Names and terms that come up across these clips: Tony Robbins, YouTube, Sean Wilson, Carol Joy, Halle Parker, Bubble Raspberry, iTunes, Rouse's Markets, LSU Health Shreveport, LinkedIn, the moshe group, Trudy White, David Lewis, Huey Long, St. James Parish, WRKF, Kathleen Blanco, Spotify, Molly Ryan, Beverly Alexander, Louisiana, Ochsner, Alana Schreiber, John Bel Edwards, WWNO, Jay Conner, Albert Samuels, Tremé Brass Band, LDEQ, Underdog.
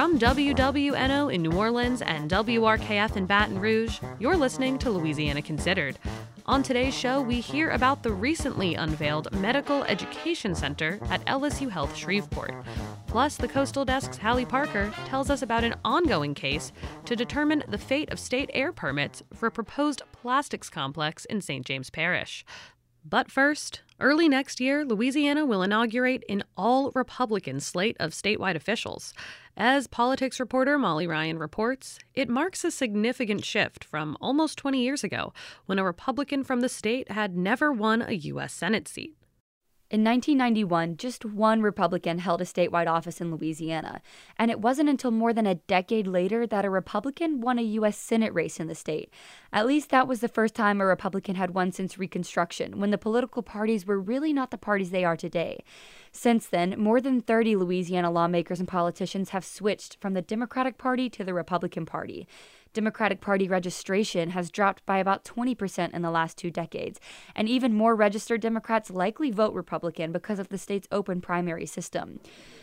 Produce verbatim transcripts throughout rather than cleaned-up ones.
From W W N O in New Orleans and W R K F in Baton Rouge, you're listening to Louisiana Considered. On today's show, we hear about the recently unveiled Medical Education Center at L S U Health Shreveport. Plus, the Coastal Desk's Halle Parker tells us about an ongoing case to determine the fate of state air permits for a proposed plastics complex in Saint James Parish. But first, early next year, Louisiana will inaugurate an all-Republican slate of statewide officials. As politics reporter Molly Ryan reports, it marks a significant shift from almost twenty years ago, when a Republican from the state had never won a U S Senate seat. In nineteen ninety-one, just one Republican held a statewide office in Louisiana, and it wasn't until more than a decade later that a Republican won a U S Senate race in the state. At least that was the first time a Republican had won since Reconstruction, when the political parties were really not the parties they are today. Since then, more than thirty Louisiana lawmakers and politicians have switched from the Democratic Party to the Republican Party. Democratic Party registration has dropped by about twenty percent in the last two decades, and even more registered Democrats likely vote Republican because of the state's open primary system.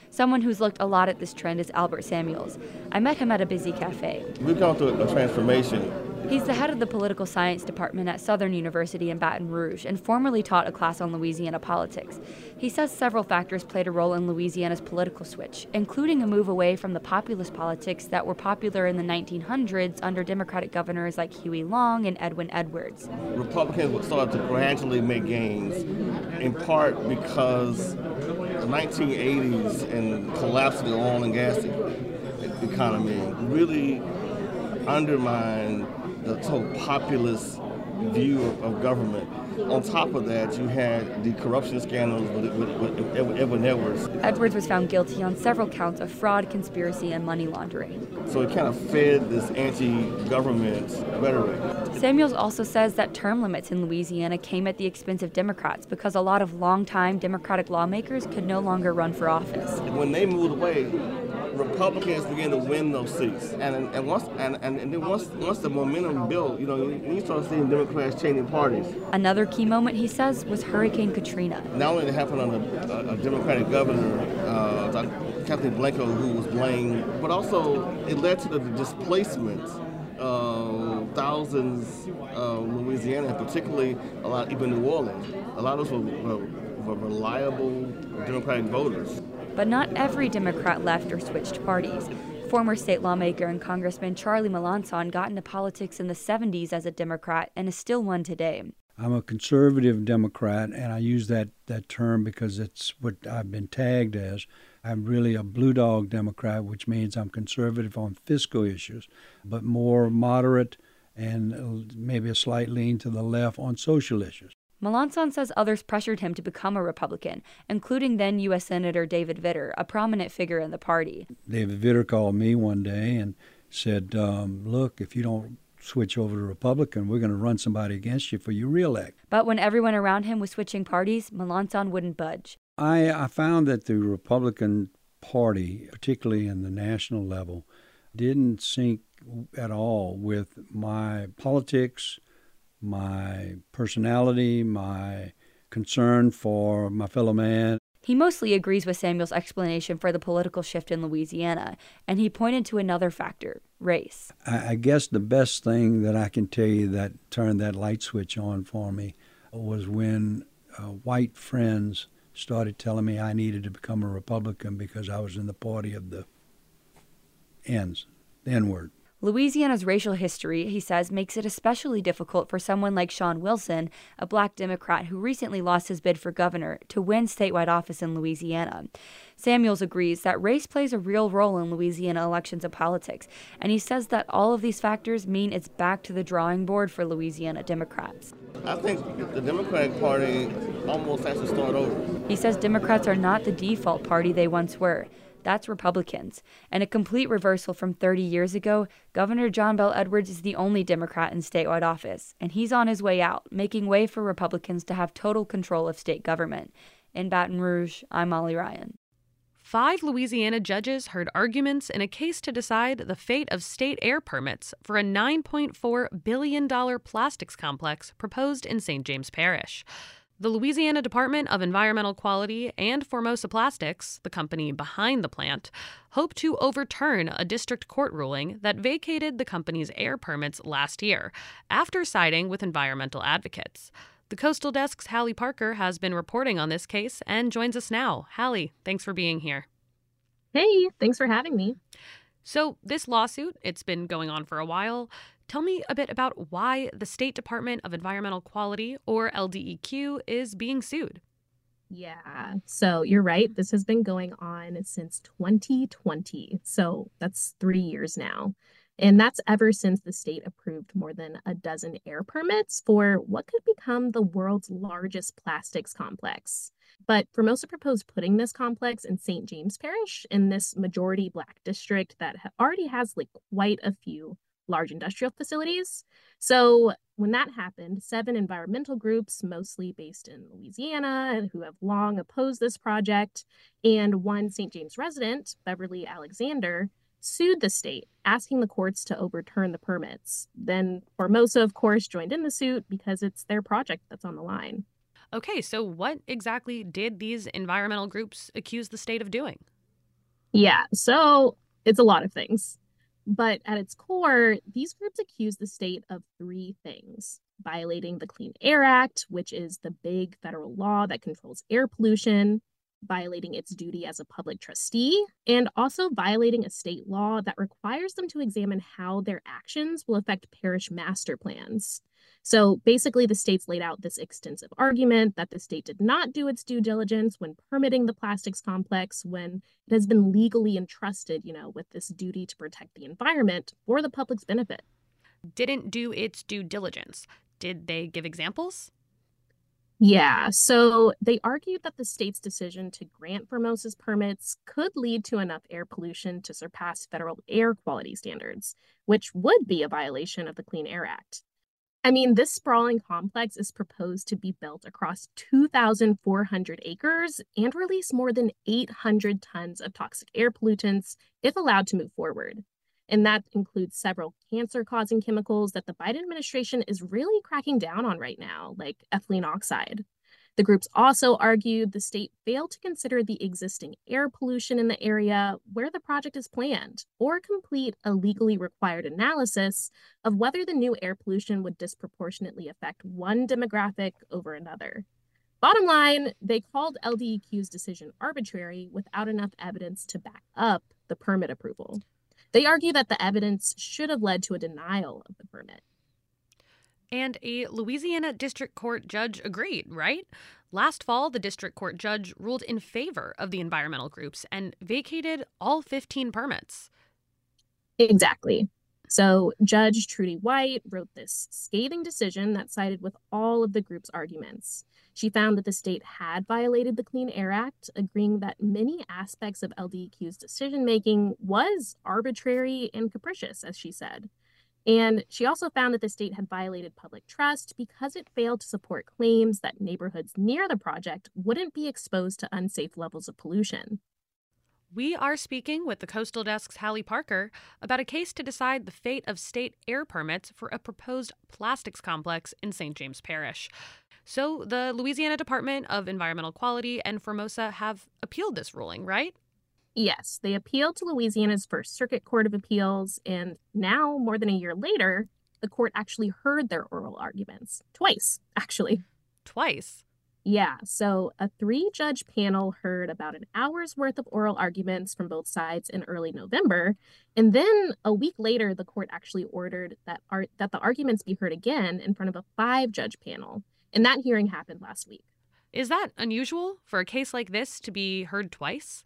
Someone who's looked a lot at this trend is Albert Samuels. I met him at a busy cafe. We've gone through a transformation. He's the head of the political science department at Southern University in Baton Rouge and formerly taught a class on Louisiana politics. He says several factors played a role in Louisiana's political switch, including a move away from the populist politics that were popular in the nineteen hundreds under Democratic governors like Huey Long and Edwin Edwards. Republicans started to gradually make gains, in part because the nineteen eighties and the collapse of the oil and gas economy really undermined the total populist view of government. On top of that, you had the corruption scandals with, with, with Edwin Edwards. Edwards was found guilty on several counts of fraud, conspiracy, and money laundering. So it kind of fed this anti-government rhetoric. Samuels also says that term limits in Louisiana came at the expense of Democrats because a lot of longtime Democratic lawmakers could no longer run for office. When they moved away, Republicans began to win those seats, and and once and, and then once once the momentum built, you know, you start seeing Democrats changing parties. Another key moment, he says, was Hurricane Katrina. Not only did it happen on a, a Democratic governor, uh, Kathleen Blanco, who was blamed, but also it led to the displacement of thousands of Louisiana, particularly a lot, even New Orleans. A lot of those were, were reliable Democratic voters. But not every Democrat left or switched parties. Former state lawmaker and Congressman Charlie Melanson got into politics in the seventies as a Democrat and is still one today. I'm a conservative Democrat, and I use that, that term because it's what I've been tagged as. I'm really a blue dog Democrat, which means I'm conservative on fiscal issues, but more moderate and maybe a slight lean to the left on social issues. Melanson says others pressured him to become a Republican, including then U S Senator David Vitter, a prominent figure in the party. David Vitter called me one day and said, um, look, if you don't switch over to Republican, we're going to run somebody against you for your reelect. But when everyone around him was switching parties, Melanson wouldn't budge. I, I found that the Republican Party, particularly in the national level, didn't sync at all with my politics, my personality, my concern for my fellow man. He mostly agrees with Samuel's explanation for the political shift in Louisiana, and he pointed to another factor, race. I guess the best thing that I can tell you that turned that light switch on for me was when uh, white friends started telling me I needed to become a Republican because I was in the party of the N's, the N-word. Louisiana's racial history, he says, makes it especially difficult for someone like Sean Wilson, a black Democrat who recently lost his bid for governor, to win statewide office in Louisiana. Samuels agrees that race plays a real role in Louisiana elections and politics, and he says that all of these factors mean it's back to the drawing board for Louisiana Democrats. I think the Democratic Party almost has to start over. He says Democrats are not the default party they once were. That's Republicans. And a complete reversal from thirty years ago, Governor John Bel Edwards is the only Democrat in statewide office, and he's on his way out, making way for Republicans to have total control of state government. In Baton Rouge, I'm Molly Ryan. Five Louisiana judges heard arguments in a case to decide the fate of state air permits for a nine point four billion dollars plastics complex proposed in Saint James Parish. The Louisiana Department of Environmental Quality and Formosa Plastics, the company behind the plant, hope to overturn a district court ruling that vacated the company's air permits last year, after siding with environmental advocates. The Coastal Desk's Halle Parker has been reporting on this case and joins us now. Halle, thanks for being here. Hey, thanks for having me. So this lawsuit, it's been going on for a while. Tell me a bit about why the State Department of Environmental Quality, or L D E Q, is being sued. Yeah, so you're right. This has been going on since twenty twenty. So that's three years now. And that's ever since the state approved more than a dozen air permits for what could become the world's largest plastics complex. But Formosa proposed putting this complex in Saint James Parish, in this majority Black district that already has like quite a few large industrial facilities. So when that happened, seven environmental groups, mostly based in Louisiana, who have long opposed this project, and one Saint James resident, Beverly Alexander, sued the state, asking the courts to overturn the permits. Then Formosa, of course, joined in the suit because it's their project that's on the line. Okay, so what exactly did these environmental groups accuse the state of doing? Yeah, so it's a lot of things. But at its core, these groups accuse the state of three things: violating the Clean Air Act, which is the big federal law that controls air pollution, violating its duty as a public trustee, and also violating a state law that requires them to examine how their actions will affect parish master plans. So basically, the state's laid out this extensive argument that the state did not do its due diligence when permitting the plastics complex, when it has been legally entrusted, you know, with this duty to protect the environment for the public's benefit. Didn't do its due diligence. Did they give examples? Yeah, so they argued that the state's decision to grant Formosa's permits could lead to enough air pollution to surpass federal air quality standards, which would be a violation of the Clean Air Act. I mean, this sprawling complex is proposed to be built across two thousand four hundred acres and release more than eight hundred tons of toxic air pollutants if allowed to move forward. And that includes several cancer-causing chemicals that the Biden administration is really cracking down on right now, like ethylene oxide. The groups also argued the state failed to consider the existing air pollution in the area where the project is planned, or complete a legally required analysis of whether the new air pollution would disproportionately affect one demographic over another. Bottom line, they called L D E Q's decision arbitrary without enough evidence to back up the permit approval. They argue that the evidence should have led to a denial of the permit. And a Louisiana district court judge agreed, right? Last fall, the district court judge ruled in favor of the environmental groups and vacated all fifteen permits. Exactly. So Judge Trudy White wrote this scathing decision that sided with all of the group's arguments. She found that the state had violated the Clean Air Act, agreeing that many aspects of L D E Q's decision-making was arbitrary and capricious, as she said. And she also found that the state had violated public trust because it failed to support claims that neighborhoods near the project wouldn't be exposed to unsafe levels of pollution. We are speaking with the Coastal Desk's Halle Parker about a case to decide the fate of state air permits for a proposed plastics complex in Saint James Parish. So the Louisiana Department of Environmental Quality and Formosa have appealed this ruling, right? Yes, they appealed to Louisiana's First Circuit Court of Appeals, and now, more than a year later, the court actually heard their oral arguments. Twice, actually. Twice? Yeah, so a three-judge panel heard about an hour's worth of oral arguments from both sides in early November, and then a week later, the court actually ordered that ar- that the arguments be heard again in front of a five-judge panel, and that hearing happened last week. Is that unusual for a case like this to be heard twice?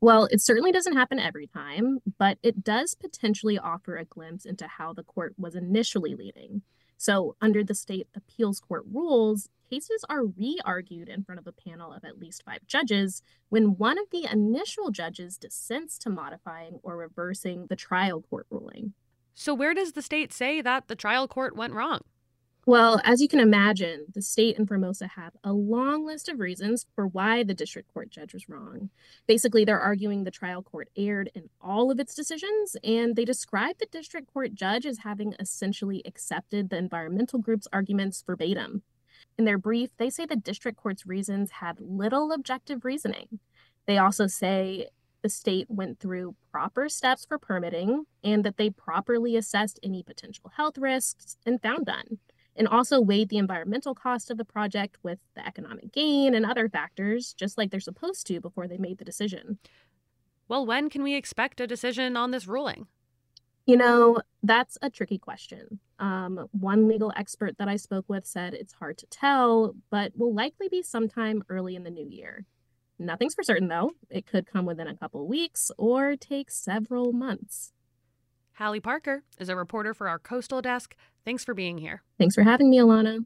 Well, it certainly doesn't happen every time, but it does potentially offer a glimpse into how the court was initially leaning. So under the state appeals court rules, cases are re-argued in front of a panel of at least five judges when one of the initial judges dissents to modifying or reversing the trial court ruling. So where does the state say that the trial court went wrong? Well, as you can imagine, the state and Formosa have a long list of reasons for why the district court judge was wrong. Basically, they're arguing the trial court erred in all of its decisions, and they describe the district court judge as having essentially accepted the environmental group's arguments verbatim. In their brief, they say the district court's reasons had little objective reasoning. They also say the state went through proper steps for permitting and that they properly assessed any potential health risks and found none, and also weighed the environmental cost of the project with the economic gain and other factors, just like they're supposed to before they made the decision. Well, when can we expect a decision on this ruling? You know, that's a tricky question. Um, one legal expert that I spoke with said it's hard to tell, but will likely be sometime early in the new year. Nothing's for certain, though. It could come within a couple weeks or take several months. Halle Parker is a reporter for our Coastal Desk. Thanks for being here. Thanks for having me, Alana.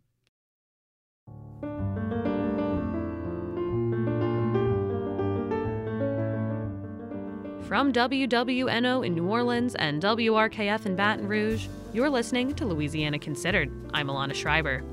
From W W N O in New Orleans and W R K F in Baton Rouge, you're listening to Louisiana Considered. I'm Alana Schreiber.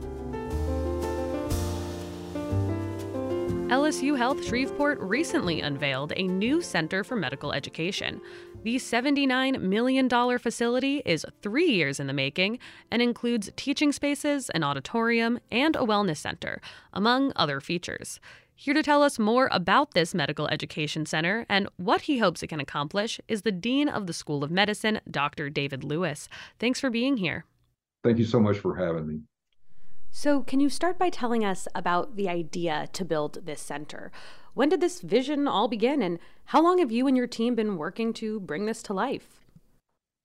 L S U Health Shreveport recently unveiled a new Center for Medical Education. The seventy-nine million dollars facility is three years in the making and includes teaching spaces, an auditorium, and a wellness center, among other features. Here to tell us more about this medical education center and what he hopes it can accomplish is the Dean of the School of Medicine, Doctor David Lewis. Thanks for being here. Thank you so much for having me. So can you start by telling us about the idea to build this center? When did this vision all begin, and how long have you and your team been working to bring this to life?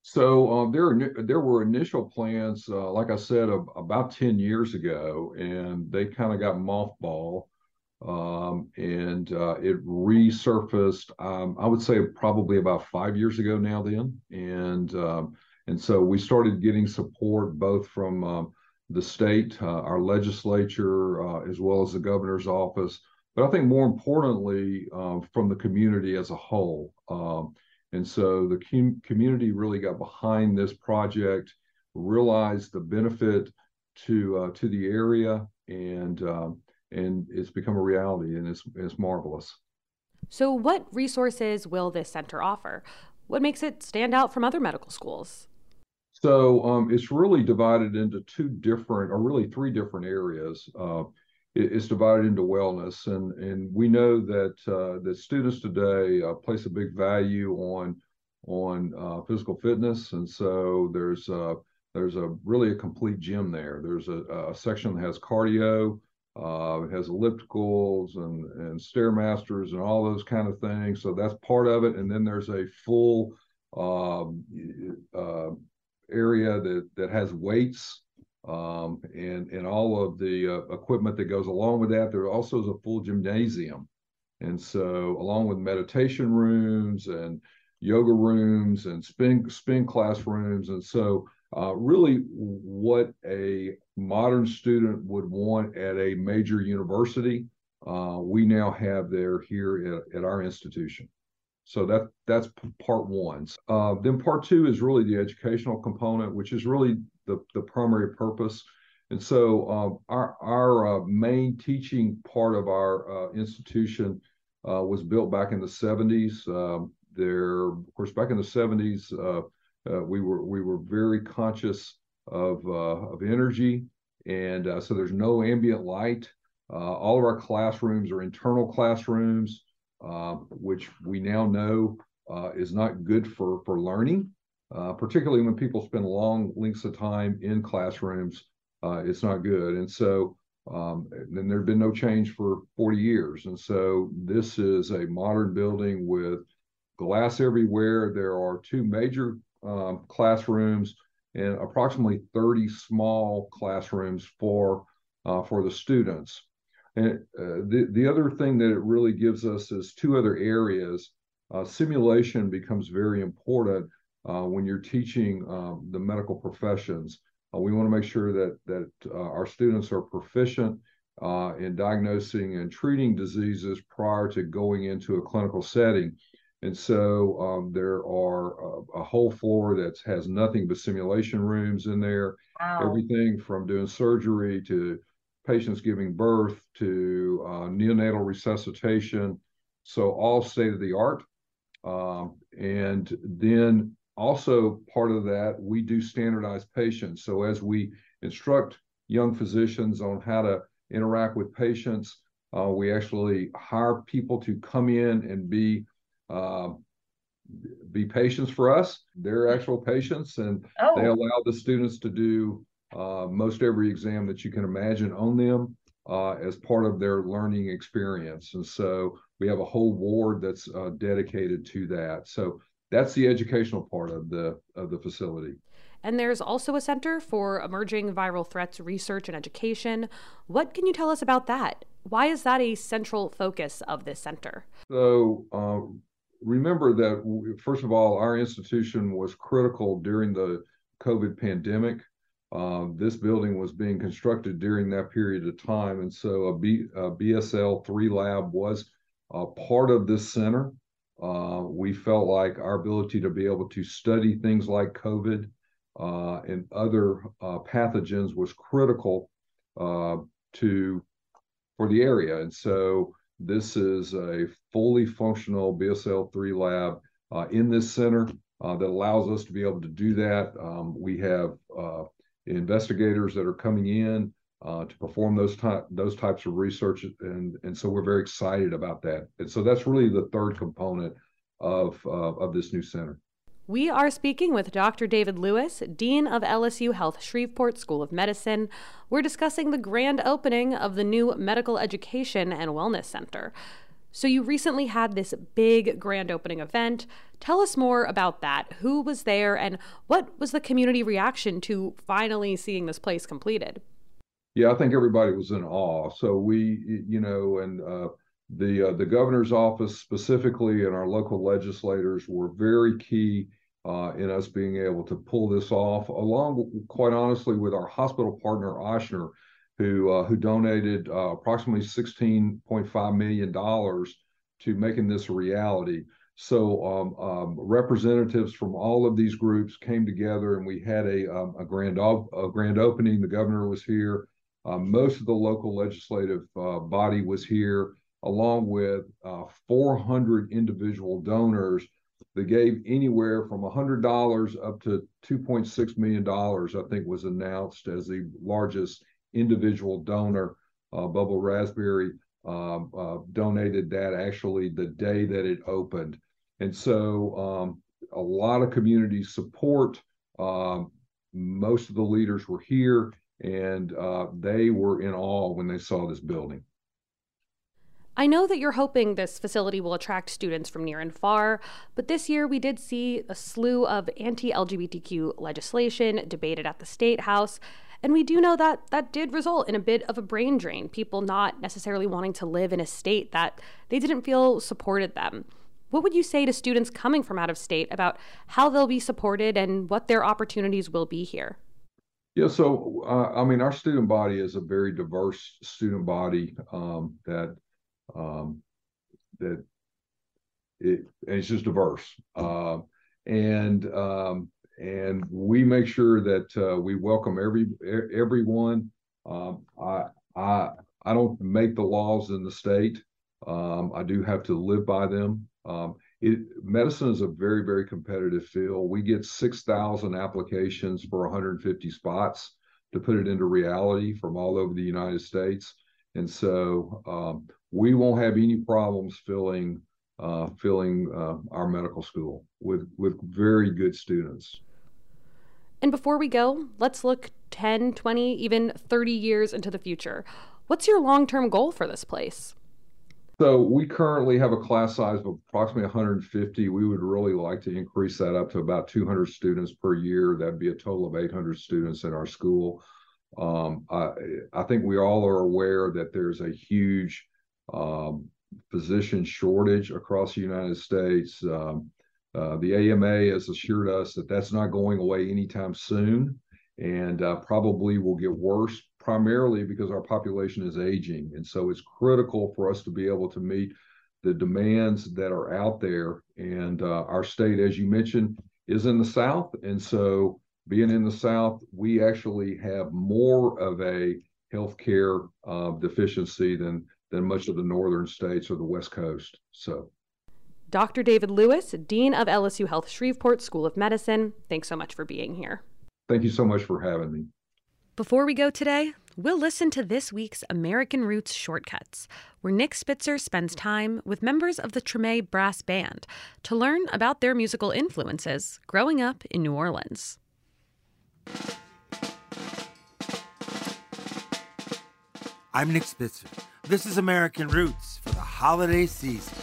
So um, there, are, there were initial plans, uh, like I said, ab- about ten years ago, and they kind of got mothballed, um, and uh, it resurfaced, um, I would say probably about five years ago now then. And, um, and so we started getting support both from um, the state, uh, our legislature, uh, as well as the governor's office, but I think more importantly, uh, from the community as a whole. Um, and so the com- community really got behind this project, realized the benefit to uh, to the area, and uh, and it's become a reality, and it's it's marvelous. So what resources will this center offer? What makes it stand out from other medical schools? So um, it's really divided into two different, or really three different areas. Uh, it, it's divided into wellness, and and we know that uh, that students today uh, place a big value on on uh, physical fitness, and so there's a, there's a really a complete gym there. There's a, a section that has cardio, uh, it has ellipticals and and stairmasters and all those kind of things. So that's part of it, and then there's a full uh, uh, area that that has weights um, and and all of the uh, equipment that goes along with that. There also is a full gymnasium, and so along with meditation rooms and yoga rooms and spin spin classrooms, and so uh, really what a modern student would want at a major university, uh, we now have there here at, at our institution. So that that's part one. Uh, then part two is really the educational component, which is really the, the primary purpose. And so um, our, our uh, main teaching part of our uh, institution uh, was built back in the seventies. Um, there, of course, back in the seventies, uh, uh, we were we were very conscious of uh, of energy, and uh, so there's no ambient light. Uh, all of our classrooms are internal classrooms, Uh, which we now know uh, is not good for, for learning, uh, particularly when people spend long lengths of time in classrooms. Uh, it's not good. And so um, then there's been no change for forty years. And so this is a modern building with glass everywhere. There are two major um, classrooms and approximately thirty small classrooms for uh, for the students. And uh, the, the other thing that it really gives us is two other areas. Uh, simulation becomes very important uh, when you're teaching um, the medical professions. Uh, we want to make sure that, that uh, our students are proficient uh, in diagnosing and treating diseases prior to going into a clinical setting. And so um, there are a, a whole floor that has nothing but simulation rooms in there. Wow. Everything from doing surgery to patients giving birth to uh, neonatal resuscitation, so all state of the art. Um, and then also part of that, we do standardized patients. So as we instruct young physicians on how to interact with patients. Uh, we actually hire people to come in and be uh, be patients for us. They're actual patients, and oh. they allow the students to do uh, most every exam that you can imagine on them uh, as part of their learning experience. And so we have a whole ward that's uh, dedicated to that. So that's the educational part of the of the facility. And there's also a Center for Emerging Viral Threats Research and Education. What can you tell us about that? Why is that a central focus of this center? So uh, remember that, first of all, our institution was critical during the COVID pandemic. Uh, this building was being constructed during that period of time. And so a, B, a B S L three lab was uh, part of this center. Uh, we felt like our ability to be able to study things like COVID uh, and other uh, pathogens was critical uh, to for the area. And so this is a fully functional B S L three lab uh, in this center uh, that allows us to be able to do that. Um, we have uh, investigators that are coming in uh, to perform those, ty those types of research. And, and so we're very excited about that. And so that's really the third component of, uh, of this new center. We are speaking with Doctor David Lewis, Dean of L S U Health Shreveport School of Medicine. We're discussing the grand opening of the new Medical Education and Wellness Center. So you recently had this big grand opening event. Tell us more about that. Who was there and what was the community reaction to finally seeing this place completed? Yeah, I think everybody was in awe. So we, you know, and uh, the, uh, the governor's office specifically and our local legislators were very key Uh, in us being able to pull this off, along, quite honestly, with our hospital partner, Ochsner, who uh, who donated uh, approximately sixteen point five million dollars to making this a reality. So um, um, representatives from all of these groups came together, and we had a, um, a, grand, a grand opening. The governor was here. Uh, most of the local legislative uh, body was here, along with uh, four hundred individual donors that gave anywhere from one hundred dollars up to two point six million dollars, I think, was announced as the largest individual donor. Uh, Bubble Raspberry um, uh, donated that actually the day that it opened. And so um, a lot of community support. Um, most of the leaders were here, and uh, they were in awe when they saw this building. I know that you're hoping this facility will attract students from near and far, but this year we did see a slew of anti-L G B T Q legislation debated at the State House, and we do know that that did result in a bit of a brain drain, people not necessarily wanting to live in a state that they didn't feel supported them. What would you say to students coming from out of state about how they'll be supported and what their opportunities will be here? Yeah, so, uh, I mean, our student body is a very diverse student body um, that Um, that it, it's just diverse. Uh, and um, and we make sure that uh, we welcome every everyone. Um, I, I, I don't make the laws in the state. Um, I do have to live by them. Um, it, medicine is a very, very competitive field. We get six thousand applications for one hundred fifty spots, to put it into reality, from all over the United States. And so um, we won't have any problems filling uh, filling uh, our medical school with, with very good students. And before we go, let's look ten, twenty, even thirty years into the future. What's your long-term goal for this place? So we currently have a class size of approximately one hundred fifty. We would really like to increase that up to about two hundred students per year. That'd be a total of eight hundred students in our school. Um, I, I think we all are aware that there's a huge um, physician shortage across the United States. Um, uh, the A M A has assured us that that's not going away anytime soon, and uh, probably will get worse, primarily because our population is aging. And so it's critical for us to be able to meet the demands that are out there. And uh, our state, as you mentioned, is in the South. And so being in the South, we actually have more of a healthcare uh, deficiency than, than much of the northern states or the West Coast. So, Doctor David Lewis, Dean of L S U Health Shreveport School of Medicine, thanks so much for being here. Thank you so much for having me. Before we go today, we'll listen to this week's American Roots Shortcuts, where Nick Spitzer spends time with members of the Tremé Brass Band to learn about their musical influences growing up in New Orleans. I'm Nick Spitzer. This is American Roots for the holiday season.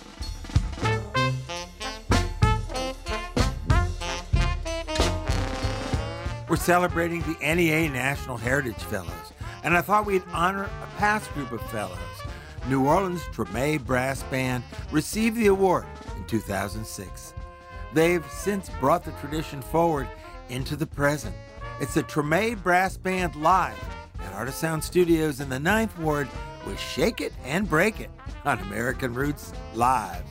We're celebrating the N E A National Heritage Fellows, and I thought we'd honor a past group of fellows. New Orleans Tremé Brass Band received the award in two thousand six. They've since brought the tradition forward into the present. It's the Tremé Brass Band live at Artisound Studios in the Ninth Ward with Shake It and Break It on American Roots Live.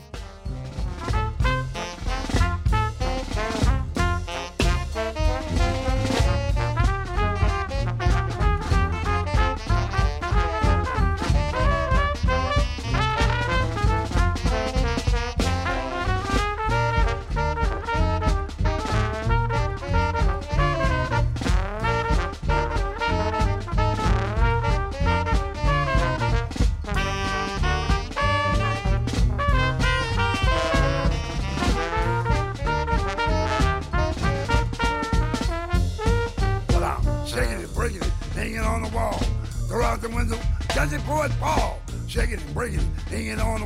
Hanging on the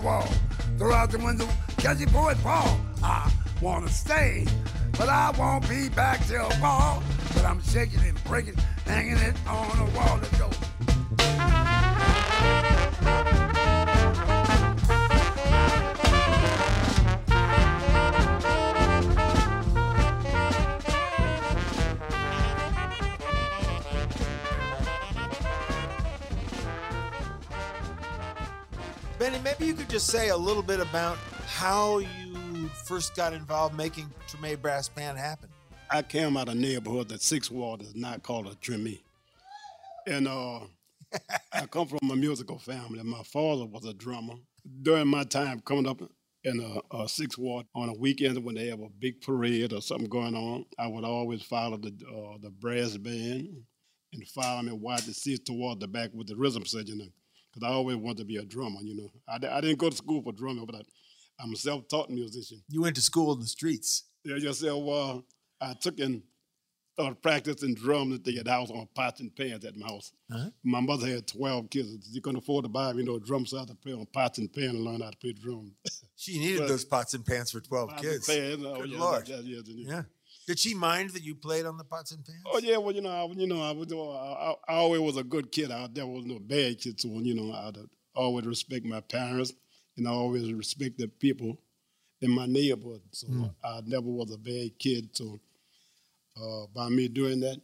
wall, throw out the window, catch your poet ball. I want to stay, but I won't be back till fall. But I'm shaking and breaking, hanging it on the wall. Let's go. Just say a little bit about how you first got involved making Tremé Brass Band happen. I came out of a neighborhood that Sixth Ward is not called a Tremé. And uh, I come from a musical family. My father was a drummer. During my time coming up in a, a Sixth Ward on a weekend when they have a big parade or something going on, I would always follow the, uh, the brass band and follow me wide the seats toward the back with the rhythm section. Because I always wanted to be a drummer, you know. I, I didn't go to school for drumming, but I, I'm a self-taught musician. You went to school in the streets. Yeah, you said, well, I took and started practicing drums and thing at the house on pots and pans at my house. Uh-huh. My mother had twelve kids. She couldn't afford to buy me, you know, drums, so I had to play on pots and pans and learn how to play drums. She needed but those pots and pans for twelve kids. Pans, oh, Good yeah, Lord. Yeah, yeah, yeah. yeah. Did she mind that you played on the pots and pans? Oh yeah, well you know, I, you know, I was, I, I always was a good kid. I there was no bad kid, so you know, I always respect my parents, and I always respect the people in my neighborhood. So mm. I never was a bad kid. So uh, by me doing that,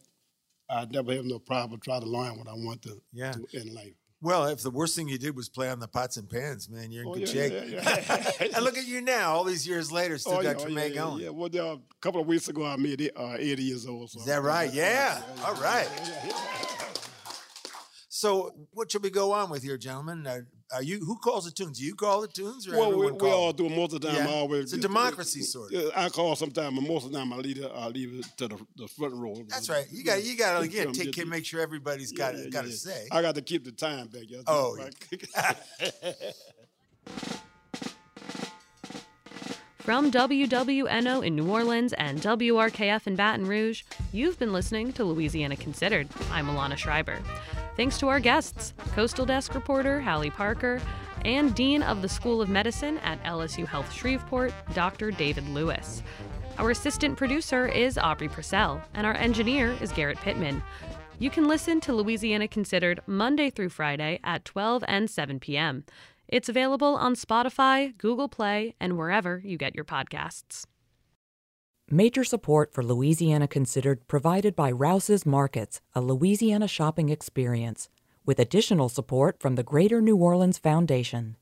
I never have no problem trying to learn what I want to yeah. do in life. Well, if the worst thing you did was play on the pots and pans, man, you're in oh, good yeah, shape. Yeah, yeah. And look at you now, all these years later, still oh, got yeah, Tremé yeah, going. Yeah, well, a couple of weeks ago, I made it, uh, eighty years old. So. Is that right? Yeah. yeah. All right. Yeah, yeah, yeah. So what should we go on with here, gentlemen? Are, are you Who calls the tunes? Do you call the tunes? Or well, everyone we, we all do most of the time. Yeah. I always, it's a democracy, it's, sort of. I call sometimes, but most of the time I leave it, I leave it to the, the front row. That's right. You got, you got to, again, take care, make sure everybody's yeah, got, yeah, got yeah. to say. I got to keep the time back. That's oh. From W W N O in New Orleans and W R K F in Baton Rouge, you've been listening to Louisiana Considered. I'm Alana Schreiber. Thanks to our guests, Coastal Desk reporter Halle Parker and Dean of the School of Medicine at L S U Health Shreveport, Doctor David Lewis. Our assistant producer is Aubry Procell, and our engineer is Garrett Pittman. You can listen to Louisiana Considered Monday through Friday at twelve and seven p.m. It's available on Spotify, Google Play, and wherever you get your podcasts. Major support for Louisiana Considered provided by Rouse's Markets, a Louisiana shopping experience, with additional support from the Greater New Orleans Foundation.